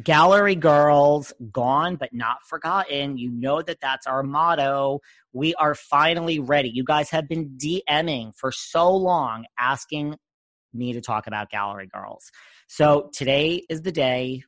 Gallery Girls, gone but not forgotten. You know that that's our motto. We are finally ready. You guys have been DMing for so long asking me to talk about Gallery Girls. So today is the day.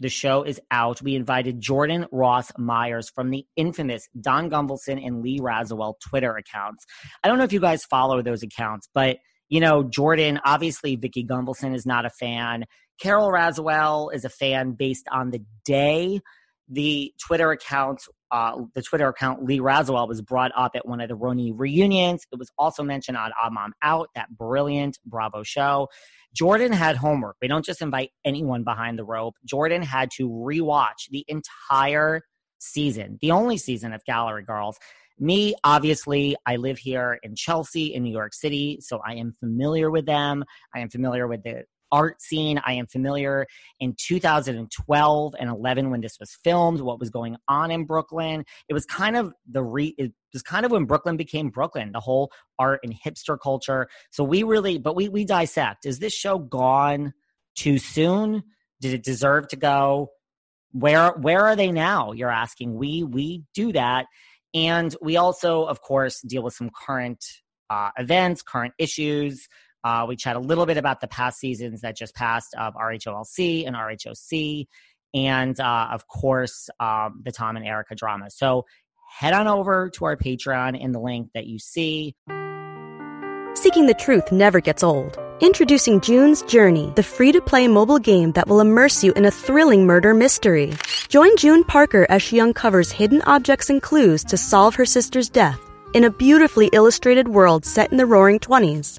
The show is out. We invited Jordan Ross Myers from the infamous Don Gumbleson and Lee Radziwill Twitter accounts. I don't know if you guys follow those accounts, but, you know, Jordan, obviously Vicky Gunvalson is not a fan. Carol Radziwill is a fan based on the day the Twitter account Lee Radziwill was brought up at one of the Roni reunions. It was also mentioned on Odd Mom Out, that brilliant Bravo show. Jordan had homework. We don't just invite anyone behind the rope. Jordan had to rewatch the entire season, the only season of Gallery Girls. Me, obviously, I live here in Chelsea, in New York City, so I am familiar with them. I am familiar with the art scene. I am familiar in 2012 and 11 when this was filmed, what was going on in Brooklyn. It was kind of when Brooklyn became Brooklyn, the whole art and hipster culture. So we dissect. Is this show gone too soon? Did it deserve to go? Where are they now? You're asking. We do that. And we also, of course, deal with some current events, current issues. We chat a little bit about the past seasons that just passed of RHOLC and RHOC, and of course, the Tom and Erica drama. So head on over to our Patreon in the link that you see. Seeking the truth never gets old. Introducing June's Journey, the free-to-play mobile game that will immerse you in a thrilling murder mystery. Join June Parker as she uncovers hidden objects and clues to solve her sister's death in a beautifully illustrated world set in the roaring 20s.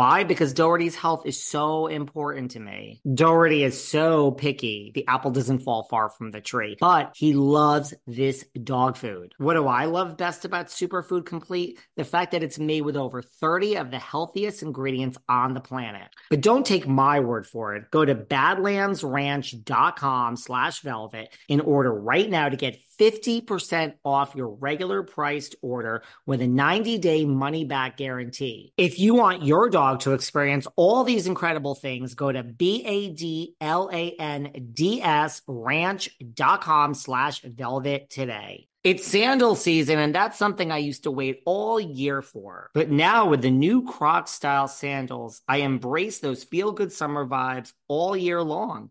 Why? Because Doherty's health is so important to me. Doherty is so picky. The apple doesn't fall far from the tree, but he loves this dog food. What do I love best about Superfood Complete? The fact that it's made with over 30 of the healthiest ingredients on the planet. But don't take my word for it. Go to badlandsranch.com/velvet and order right now to get 50% off your regular priced order with a 90-day money-back guarantee. If you want your dog to experience all these incredible things, go to badlandsranch.com/velvet today. It's sandal season, and that's something I used to wait all year for. But now with the new Crocs style sandals, I embrace those feel-good summer vibes all year long.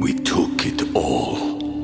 We took it all.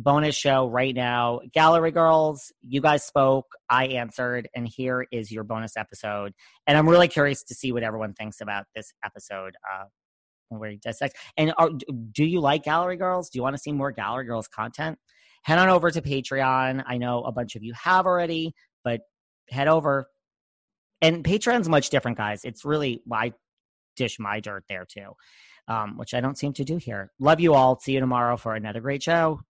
Bonus show right now. Gallery Girls, you guys spoke, I answered, and here is your bonus episode. And I'm really curious to see what everyone thinks about this episode where you dissect. And do you like Gallery Girls? Do you want to see more Gallery Girls content? Head on over to Patreon. I know a bunch of you have already, but head over. And Patreon's much different, guys. It's really, I dish my dirt there too, which I don't seem to do here. Love you all. See you tomorrow for another great show.